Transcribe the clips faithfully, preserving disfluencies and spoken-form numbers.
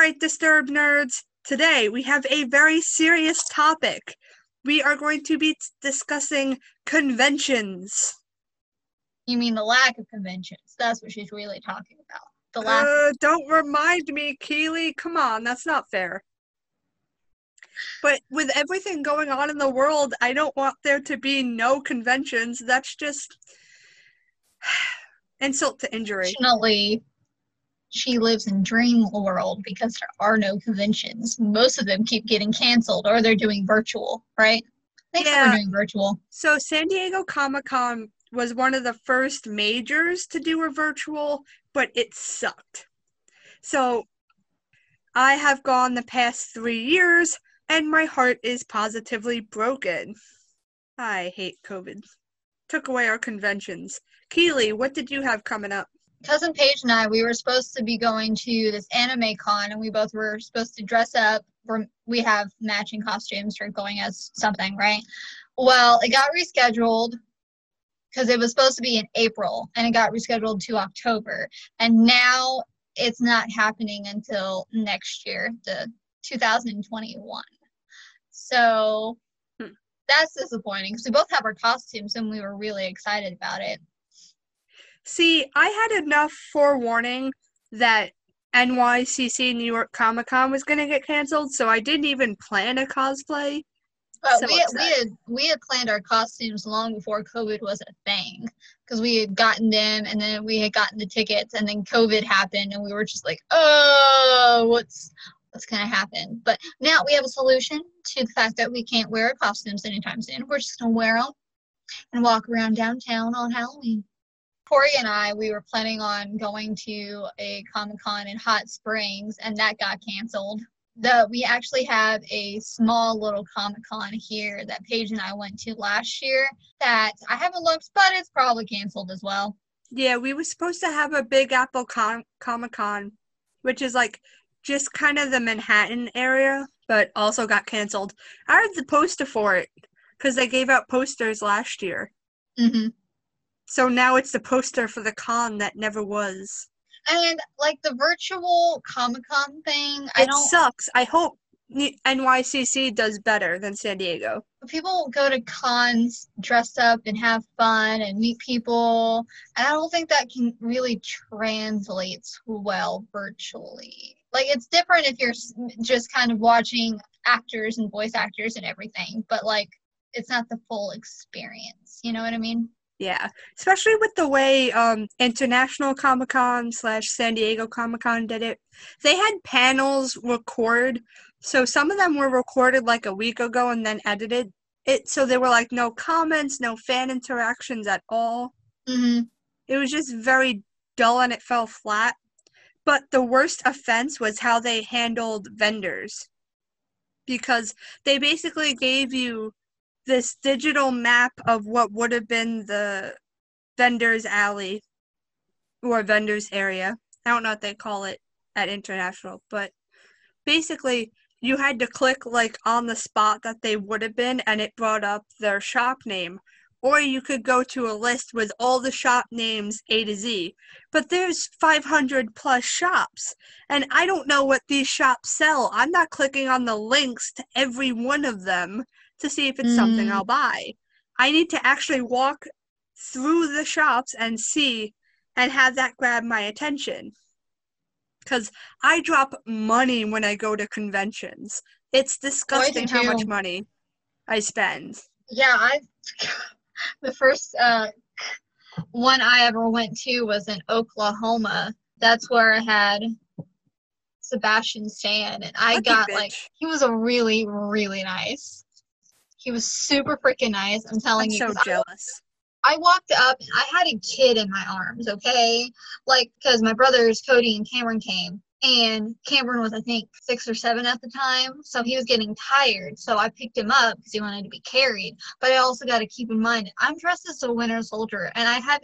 right, Disturbed Nerds, today we have a very serious topic. We are going to be discussing conventions. You mean the lack of conventions? That's what she's really talking about. The lack. Uh, don't remind me, Keely. Come on, that's not fair. But with everything going on in the world, I don't want there to be no conventions. That's just insult to injury. Unfortunately, she lives in dream world because there are no conventions. Most of them keep getting canceled or they're doing virtual, right? They yeah. are doing virtual. So San Diego Comic Con was one of the first majors to do a virtual, but it sucked. So I have gone the past three years, and my heart is positively broken. I hate COVID. Took away our conventions. Keely, what did you have coming up? Cousin Paige and I, we were supposed to be going to this anime con, and we both were supposed to dress up. We're, we have matching costumes for going as something, right? Well, it got rescheduled. Because it was supposed to be in April, and it got rescheduled to October. And now it's not happening until next year, the two thousand twenty-one. So hmm. that's disappointing, because we both have our costumes, and we were really excited about it. See, I had enough forewarning that N Y C C, New York Comic Con, was going to get canceled, so I didn't even plan a cosplay. But so we, had, we, had, we had planned our costumes long before COVID was a thing, because we had gotten them, and then we had gotten the tickets, and then COVID happened, and we were just like, oh, what's what's going to happen? But now we have a solution to the fact that we can't wear costumes anytime soon. We're just going to wear them and walk around downtown on Halloween. Corey and I, we were planning on going to a Comic-Con in Hot Springs, and that got canceled. The, we actually have a small little Comic-Con here that Paige and I went to last year that I haven't looked, but it's probably canceled as well. Yeah, we were supposed to have a Big Apple Com- Comic-Con, which is like just kind of the Manhattan area, but also got canceled. I had the poster for it because they gave out posters last year. Mm-hmm. So now it's the poster for the con that never was. And, like, the virtual Comic-Con thing, I don't... It sucks. I hope N Y C C does better than San Diego. People go to cons dressed up and have fun and meet people. And I don't think that can really translate well virtually. Like, it's different if you're just kind of watching actors and voice actors and everything. But, like, it's not the full experience. You know what I mean? Yeah, especially with the way um, International Comic-Con slash San Diego Comic-Con did it. They had panels record, so some of them were recorded like a week ago and then edited it. So there were like no comments, no fan interactions at all. Mm-hmm. It was just very dull and it fell flat. But the worst offense was how they handled vendors, because they basically gave you this digital map of what would have been the vendor's alley or vendor's area. I don't know what they call it at International, but basically you had to click like on the spot that they would have been and it brought up their shop name. Or you could go to a list with all the shop names A to Z. But there's five hundred plus shops, and I don't know what these shops sell. I'm not clicking on the links to every one of them to see if it's mm. something I'll buy. I need to actually walk through the shops and see and have that grab my attention. Because I drop money when I go to conventions. It's disgusting how much money I spend. Yeah, I the first uh, one I ever went to was in Oklahoma. That's where I had Sebastian Stan, and I Lucky got bitch. like, he was a really, really nice. He was super freaking nice. I'm telling I'm you. I'm so jealous. I, I walked up. And I had a kid in my arms, okay? Like, because my brothers, Cody and Cameron, came. And Cameron was, I think, six or seven at the time. So he was getting tired. So I picked him up because he wanted to be carried. But I also got to keep in mind, I'm dressed as a Winter Soldier. And I have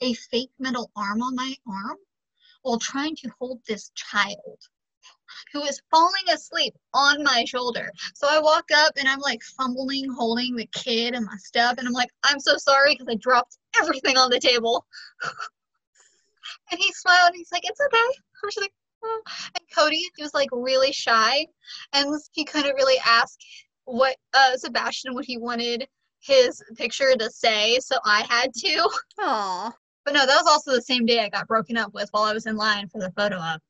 a fake metal arm on my arm while trying to hold this child who is falling asleep on my shoulder. So I walk up and I'm like fumbling, holding the kid and my stuff. And I'm like, I'm so sorry because I dropped everything on the table. And he smiled and he's like, it's okay. I'm just like, And Cody, he was like really shy, and he couldn't really ask what uh, Sebastian what he wanted his picture to say, so I had to. Aww. But no, that was also the same day I got broken up with while I was in line for the photo op.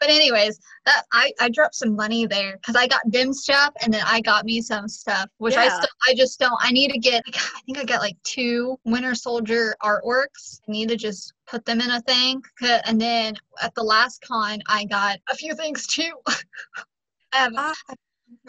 But anyways, that I, I dropped some money there because I got them stuff and then I got me some stuff, which yeah. I still I just don't. I need to get. I think I got like two Winter Soldier artworks. I need to just put them in a thing. And then at the last con, I got a few things too. um, uh,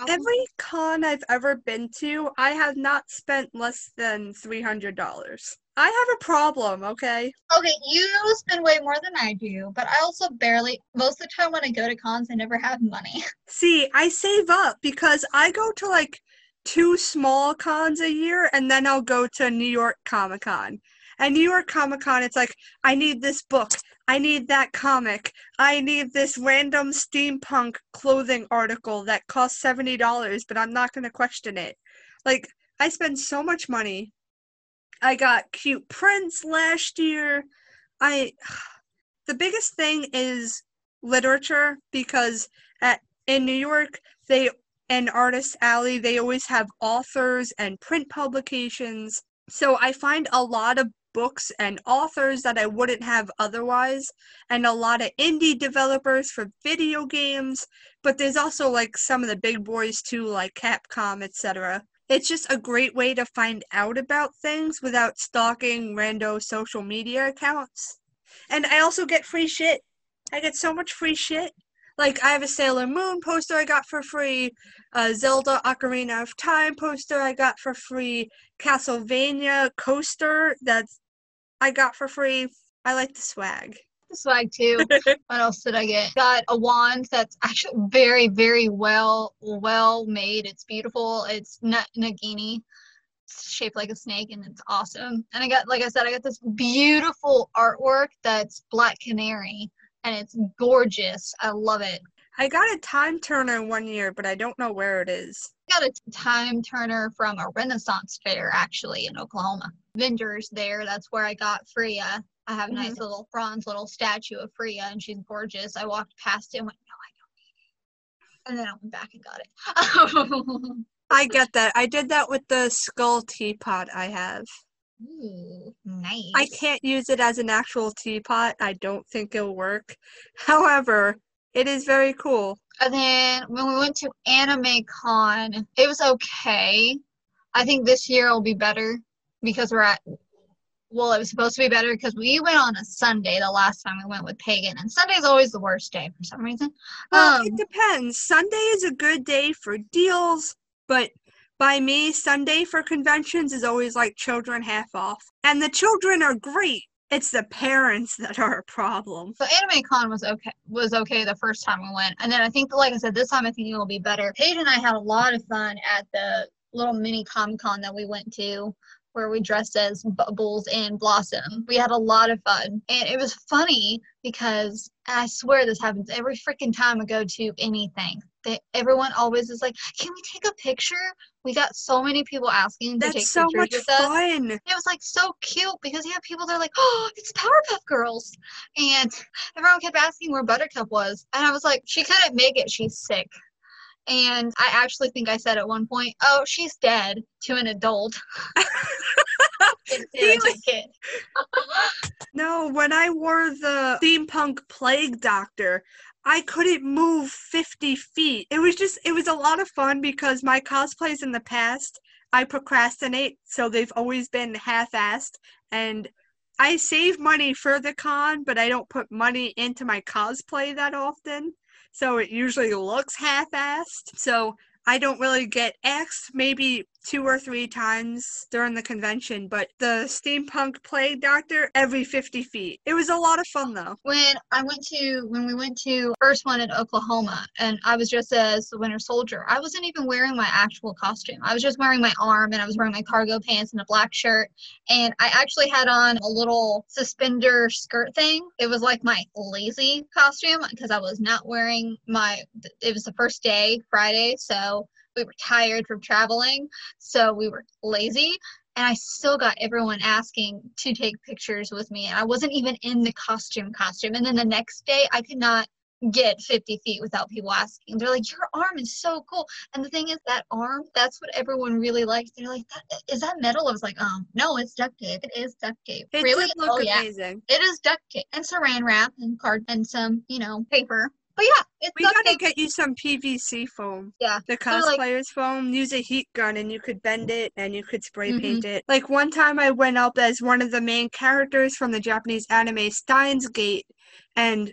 every con I've ever been to, I have not spent less than three hundred dollars. I have a problem, okay? Okay, you spend way more than I do, but I also barely, most of the time when I go to cons, I never have money. See, I save up because I go to like two small cons a year, and then I'll go to New York Comic Con. And New York Comic Con, it's like, I need this book, I need that comic, I need this random steampunk clothing article that costs seventy dollars, but I'm not going to question it. Like, I spend so much money. I got cute prints last year. I, the biggest thing is literature because at, in New York, they, in Artist Alley, they always have authors and print publications. So I find a lot of books and authors that I wouldn't have otherwise, and a lot of indie developers for video games. But there's also like some of the big boys too, like Capcom, et cetera. It's just a great way to find out about things without stalking rando social media accounts. And I also get free shit. I get so much free shit. Like, I have a Sailor Moon poster I got for free, a Zelda Ocarina of Time poster I got for free, Castlevania coaster that I got for free. I like the swag. The swag, too. What else did I get? Got a wand that's actually very, very well, well made. It's beautiful. It's not Nagini. It's shaped like a snake, and it's awesome. And I got, like I said, I got this beautiful artwork that's Black Canary, and it's gorgeous. I love it. I got a time turner one year, but I don't know where it is. I got a time turner from a Renaissance fair, actually, in Oklahoma. Vendors there. That's where I got Freya. I have a nice mm-hmm. little bronze little statue of Freya, and she's gorgeous. I walked past it and went, no, I don't need it. And then I went back and got it. I get that. I did that with the skull teapot I have. Ooh, nice. I can't use it as an actual teapot. I don't think it'll work. However, it is very cool. And then when we went to Anime Con, it was okay. I think this year will be better because we're at... Well, it was supposed to be better because we went on a Sunday the last time we went with Pagan. And Sunday's always the worst day for some reason. Well, um, it depends. Sunday is a good day for deals. But by me, Sunday for conventions is always like children half off. And the children are great. It's the parents that are a problem. So AnimeCon was okay was okay the first time we went. And then I think, like I said, this time I think it will be better. Paige and I had a lot of fun at the little mini Comic-Con that we went to, where we dressed as Bubbles and Blossom. We had a lot of fun. And it was funny because I swear this happens every freaking time I go to anything. They, everyone always is like, can we take a picture? We got so many people asking to take pictures with us. That's so much fun. It was like so cute because you have people that are like, oh, it's Powerpuff Girls. And everyone kept asking where Buttercup was. And I was like, she couldn't make it. She's sick. And I actually think I said at one point, oh, she's dead to an adult. No, when I wore the steampunk plague doctor, I couldn't move fifty feet. It was just, it was a lot of fun because my cosplays in the past, I procrastinate. So they've always been half-assed. And I save money for the con, but I don't put money into my cosplay that often. So it usually looks half-assed. So I don't really get asked maybe two or three times during the convention. But the steampunk plague doctor every fifty feet. It was a lot of fun though. When I went to when we went to first one in Oklahoma, and I was dressed as the Winter Soldier. I wasn't even wearing my actual costume. I was just wearing my arm, and I was wearing my cargo pants and a black shirt. And I actually had on a little suspender skirt thing. It was like my lazy costume because I was not wearing my. It was the first day, Friday, so we were tired from traveling, so we were lazy. And I still got everyone asking to take pictures with me. And I wasn't even in the costume costume. And then the next day, I could not get fifty feet without people asking. They're like, your arm is so cool. And the thing is, that arm, that's what everyone really likes. They're like, that, is that metal? I was like, um, no, it's duct tape. It is duct tape. It really? Does look oh, amazing. Yeah. It is duct tape and saran wrap and card and some, you know, paper. But yeah, it's we gotta get you some P V C foam. Yeah, the cosplayers so, like, foam. Use a heat gun, and you could bend it, and you could spray mm-hmm. paint it. Like one time, I went up as one of the main characters from the Japanese anime Steins Gate, and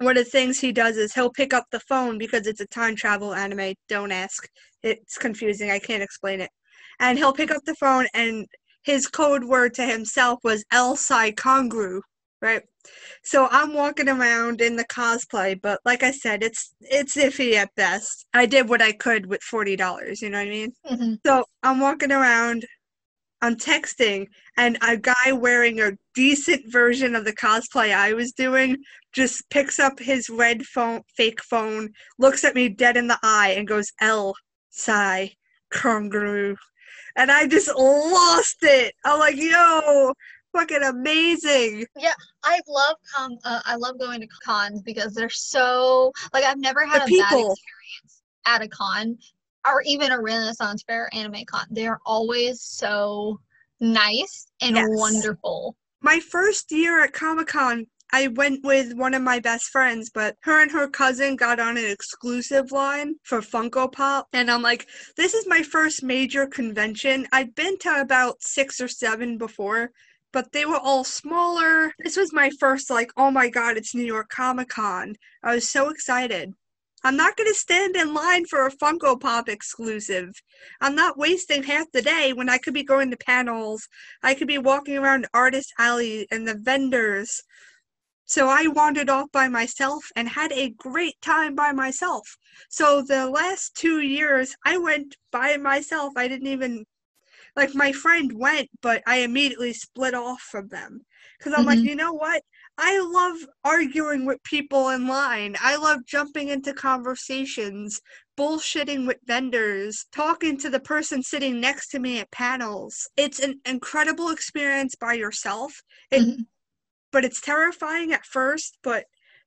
one of the things he does is he'll pick up the phone because it's a time travel anime. Don't ask; it's confusing. I can't explain it. And he'll pick up the phone, and his code word to himself was El Sai Kongru. Right, so I'm walking around in the cosplay, but like I said, it's it's iffy at best. I did what I could with forty dollars, you know what I mean? Mm-hmm. So I'm walking around, I'm texting, and a guy wearing a decent version of the cosplay I was doing just picks up his red phone, fake phone, looks at me dead in the eye, and goes, El Sai Kongru, and I just lost it. I'm like, yo. Fucking amazing. Yeah, I love com- uh, I love going to cons because they're so, like, I've never had the a people. bad experience at a con or even a Renaissance Fair anime con. They're always so nice and yes. wonderful. My first year at Comic-Con, I went with one of my best friends, but her and her cousin got on an exclusive line for Funko Pop. And I'm like, this is my first major convention. I'd been to about six or seven before, but they were all smaller. This was my first, like, oh my god, it's New York Comic Con. I was so excited. I'm not going to stand in line for a Funko Pop exclusive. I'm not wasting half the day when I could be going to panels. I could be walking around Artist Alley and the vendors. So I wandered off by myself and had a great time by myself. So the last two years, I went by myself. I didn't even... Like, my friend went, but I immediately split off from them. Because I'm mm-hmm. like, you know what? I love arguing with people in line. I love jumping into conversations, bullshitting with vendors, talking to the person sitting next to me at panels. It's an incredible experience by yourself. It, mm-hmm. But it's terrifying at first, but...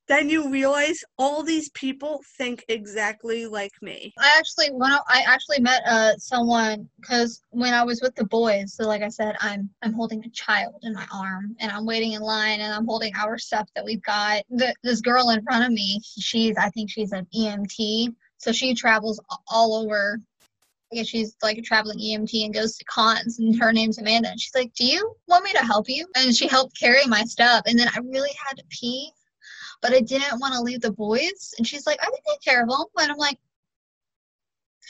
then you realize all these people think exactly like me. I actually when I, I actually met uh, someone, because when I was with the boys, so like I said, I'm I'm holding a child in my arm, and I'm waiting in line, and I'm holding our stuff that we've got. The, this girl in front of me, she's I think she's an E M T, so she travels all over. Yeah, she's like a traveling E M T and goes to cons, and her name's Amanda. And she's like, "Do you want me to help you?" And she helped carry my stuff, and then I really had to pee. But I didn't want to leave the boys. And she's like, I can take care of them. And I'm like,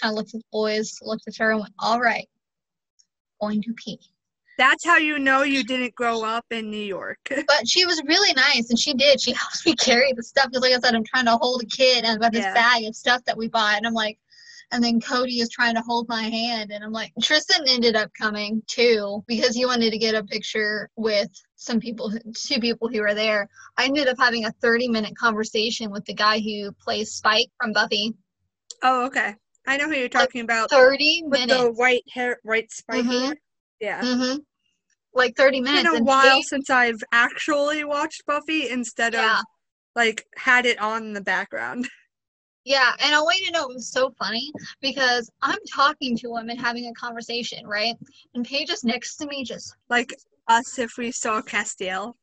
I looked at the boys, looked at her, and went, all right, going to pee. That's how you know you didn't grow up in New York. But she was really nice, and she did. She helped me carry the stuff. Because like I said, I'm trying to hold a kid, and I've got this yeah. bag of stuff that we bought. And I'm like, and then Cody is trying to hold my hand. And I'm like, Tristan ended up coming, too, because he wanted to get a picture with some people, two people who were there. I ended up having a thirty-minute conversation with the guy who plays Spike from Buffy. Oh, okay. I know who you're talking like about. thirty minutes. With the white hair, white Spike mm-hmm. hair? Yeah. Mm-hmm. Like thirty minutes. It's been a while eight. since I've actually watched Buffy instead yeah. of, like, had it on in the background. Yeah, and I want you to know it was so funny because I'm talking to him and having a conversation, right? And Paige is next to me just... Like us if we saw Castiel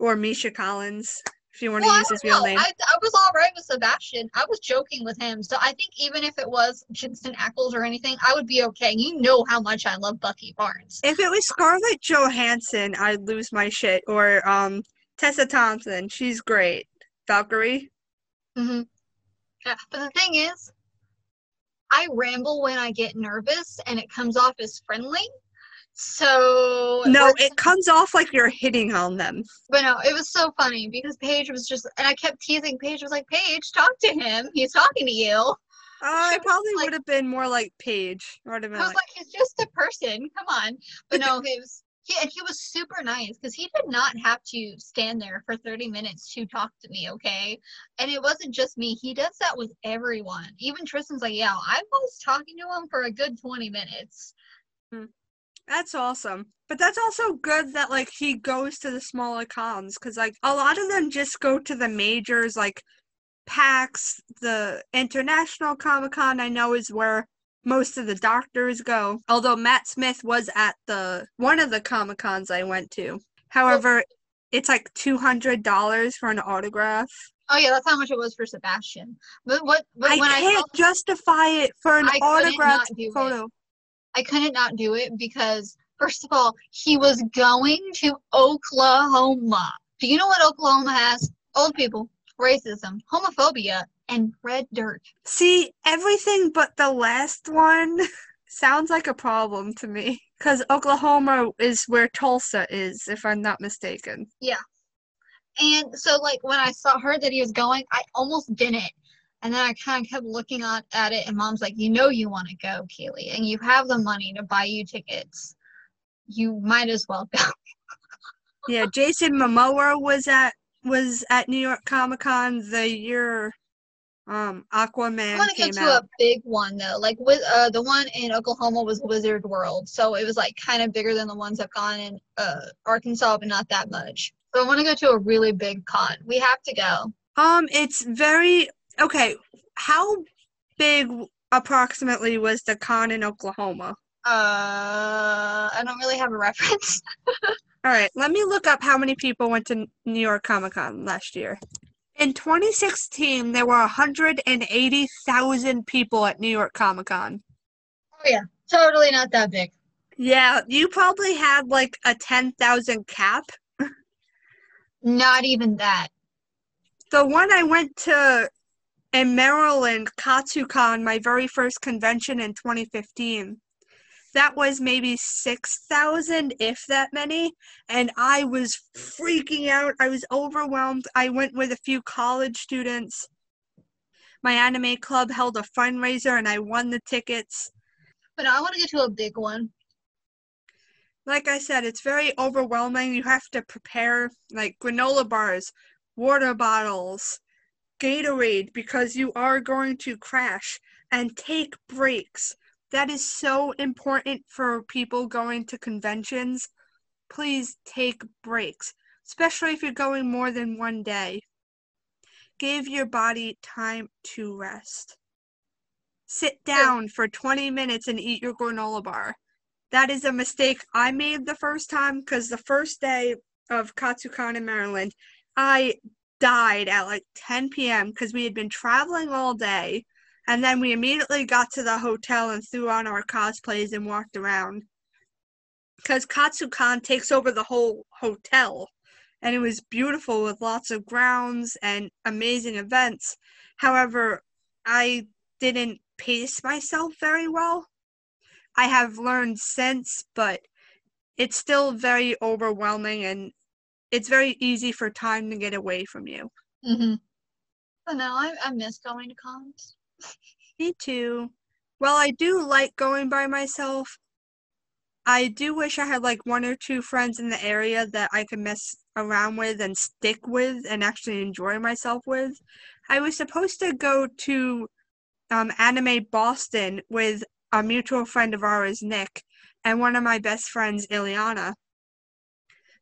or Misha Collins, if you want well, to use his real know. name. I, I was all right with Sebastian. I was joking with him. So I think even if it was Jensen Ackles or anything, I would be okay. You know how much I love Bucky Barnes. If it was Scarlett Johansson, I'd lose my shit. Or um, Tessa Thompson. She's great. Valkyrie. Mm-hmm. Yeah, but the thing is, I ramble when I get nervous, and it comes off as friendly. So no, it comes off like you're hitting on them. But no, it was so funny because Paige was just, and I kept teasing Paige. I was like, Paige, talk to him. He's talking to you. Oh, I probably like, would have been more like Paige. I, I was like, like, he's just a person. Come on. But no, he was. He, and he was super nice because he did not have to stand there for thirty minutes to talk to me, okay? And it wasn't just me. He does that with everyone. Even Tristan's like, yeah, I was talking to him for a good twenty minutes. Mm-hmm. That's awesome. But that's also good that, like, he goes to the smaller cons, because, like, a lot of them just go to the majors, like PAX, the International Comic Con, I know, is where most of the doctors go. Although Matt Smith was at the one of the Comic Cons I went to. However, oh. it's like two hundred dollars for an autograph. Oh, yeah, that's how much it was for Sebastian. But what? But I when can't I, justify it for an I autographed photo. It. I couldn't not do it because, first of all, he was going to Oklahoma. Do you know what Oklahoma has? Old people, racism, homophobia, and red dirt. See, everything but the last one sounds like a problem to me. Because Oklahoma is where Tulsa is, if I'm not mistaken. Yeah. And so, like, when I saw heard that he was going, I almost didn't. And then I kind of kept looking on, at it, and Mom's like, you know you want to go, Keely, and you have the money to buy you tickets. You might as well go. Yeah, Jason Momoa was at was at New York Comic Con the year um, Aquaman I want to get to out. A big one, though. Like, with, uh, the one in Oklahoma was Wizard World, so it was, like, kind of bigger than the ones I've gone in uh, Arkansas, but not that much. So I want to go to a really big con. We have to go. Um, it's very... Okay, how big approximately was the con in Oklahoma? Uh, I don't really have a reference. All right, let me look up how many people went to New York Comic Con last year. In twenty sixteen, there were one hundred eighty thousand people at New York Comic Con. Oh, yeah, totally not that big. Yeah, you probably had like a ten thousand cap. Not even that. The one I went to... in Maryland, Katsucon, my very first convention in twenty fifteen. That was maybe six thousand, if that many, and I was freaking out. I was overwhelmed. I went with a few college students. My anime club held a fundraiser, and I won the tickets. But I want to get to a big one. Like I said, it's very overwhelming. You have to prepare, like, granola bars, water bottles, Gatorade, because you are going to crash, and take breaks. That is so important for people going to conventions. Please take breaks, especially if you're going more than one day. Give your body time to rest. Sit down for twenty minutes and eat your granola bar. That is a mistake I made the first time, because the first day of Katsucon in Maryland, I died at like ten p.m. because we had been traveling all day, and then we immediately got to the hotel and threw on our cosplays and walked around, because Katsucon takes over the whole hotel, and it was beautiful with lots of grounds and amazing events. However, I didn't pace myself very well. I have learned since, but it's still very overwhelming, and it's very easy for time to get away from you. Mm-hmm. Oh, no, I, I miss going to cons. Me too. Well, I do like going by myself. I do wish I had, like, one or two friends in the area that I could mess around with and stick with and actually enjoy myself with. I was supposed to go to um, Anime Boston with a mutual friend of ours, Nick, and one of my best friends, Ileana.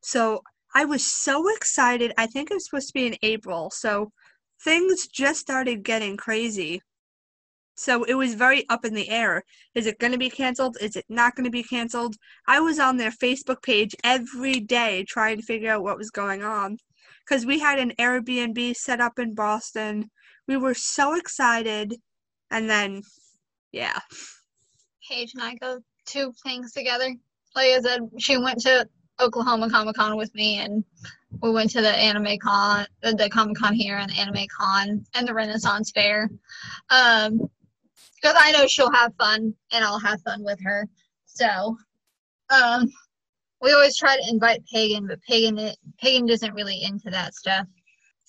So... I was so excited. I think it was supposed to be in April, so things just started getting crazy. So it was very up in the air. Is it going to be canceled? Is it not going to be canceled? I was on their Facebook page every day trying to figure out what was going on, because we had an Airbnb set up in Boston. We were so excited, and then, yeah. Paige and I go to things together. Like I said, she went to Oklahoma Comic Con with me, and we went to the anime con, the Comic Con here, and the anime con, and the Renaissance Fair, um, because I know she'll have fun, and I'll have fun with her. So, um, we always try to invite Pagan, but Pagan, Pagan isn't really into that stuff.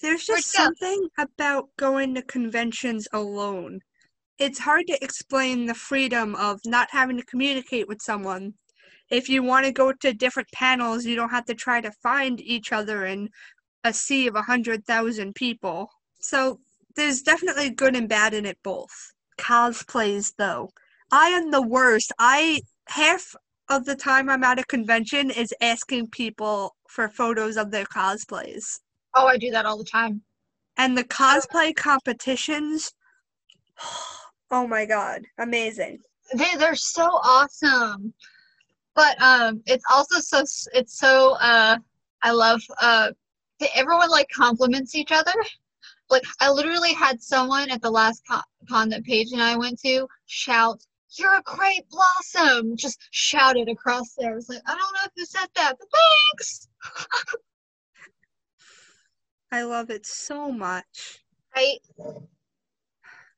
There's just something about going to conventions alone. It's hard to explain the freedom of not having to communicate with someone. If you want to go to different panels, you don't have to try to find each other in a sea of one hundred thousand people. So there's definitely good and bad in it both. Cosplays, though. I am the worst. I half of the time I'm at a convention is asking people for photos of their cosplays. Oh, I do that all the time. And the cosplay competitions, oh my god, amazing. They, they're so awesome. But um, it's also so, it's so, uh, I love, uh, everyone like compliments each other. Like, I literally had someone at the last con that Paige and I went to shout, "You're a great blossom!" Just shouted across there. I was like, I don't know who said that, but thanks! I love it so much. Right?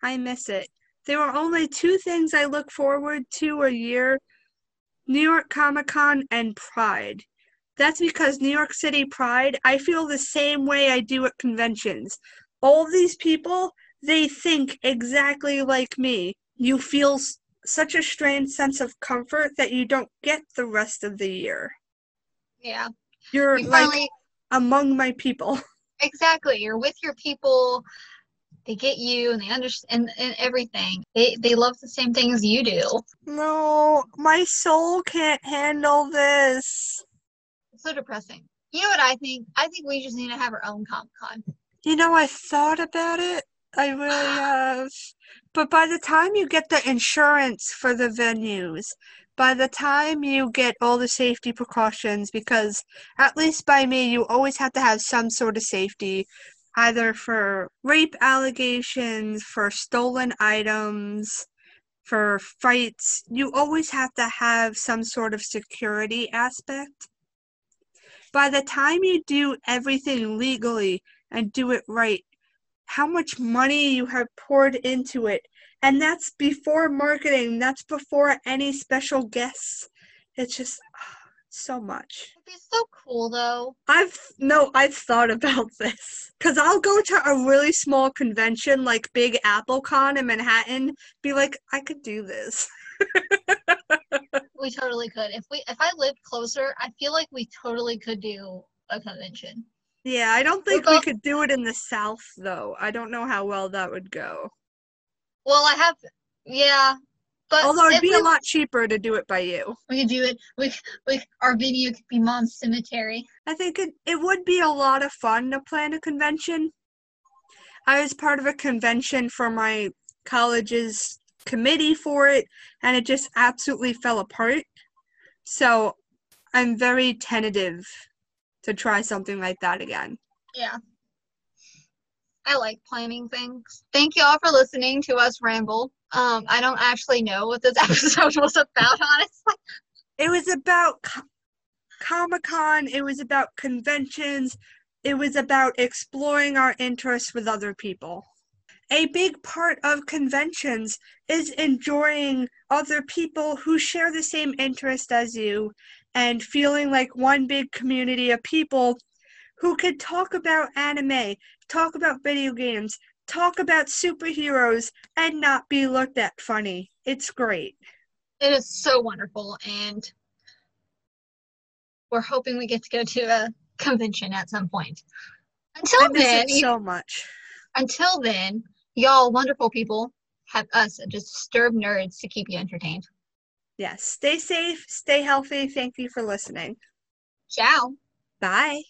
I miss it. There were only two things I look forward to a year, New York Comic Con and Pride. That's because New York City Pride, I feel the same way I do at conventions. All these people, they think exactly like me. You feel s- such a strange sense of comfort that you don't get the rest of the year. Yeah. You're, you finally, like, among my people. Exactly. You're with your people. They get you, and they understand and, and everything. They they love the same things you do. No, my soul can't handle this. It's so depressing. You know what I think? I think we just need to have our own Comic Con. You know, I thought about it. I really have. But by the time you get the insurance for the venues, by the time you get all the safety precautions, because at least by me, you always have to have some sort of safety, either for rape allegations, for stolen items, for fights. You always have to have some sort of security aspect. By the time you do everything legally and do it right, how much money you have poured into it. And that's before marketing. That's before any special guests. It's just oh, so much. It'd be so cool, though. I've No, I've thought about this. Because I'll go to a really small convention, like Big Apple Con in Manhattan, be like, I could do this. We totally could. If we, if I lived closer, I feel like we totally could do a convention. Yeah, I don't think both- we could do it in the South, though. I don't know how well that would go. Well, I have, yeah. But although it'd be we, a lot cheaper to do it by you. We could do it. We, we, our venue could be Mom's Cemetery. I think it, it would be a lot of fun to plan a convention. I was part of a convention for my college's committee for it, and it just absolutely fell apart. So I'm very tentative to try something like that again. Yeah. I like planning things. Thank you all for listening to us ramble. Um, I don't actually know what this episode was about, honestly. It was about com- Comic-Con. It was about conventions. It was about exploring our interests with other people. A big part of conventions is enjoying other people who share the same interest as you, and feeling like one big community of people who could talk about anime, talk about video games, talk about superheroes, and not be looked at funny. It's great. It is so wonderful, and we're hoping we get to go to a convention at some point. Until I miss then, it so much. Until then, y'all wonderful people, have us Disturbed Nerds to keep you entertained. Yes. Stay safe. Stay healthy. Thank you for listening. Ciao. Bye.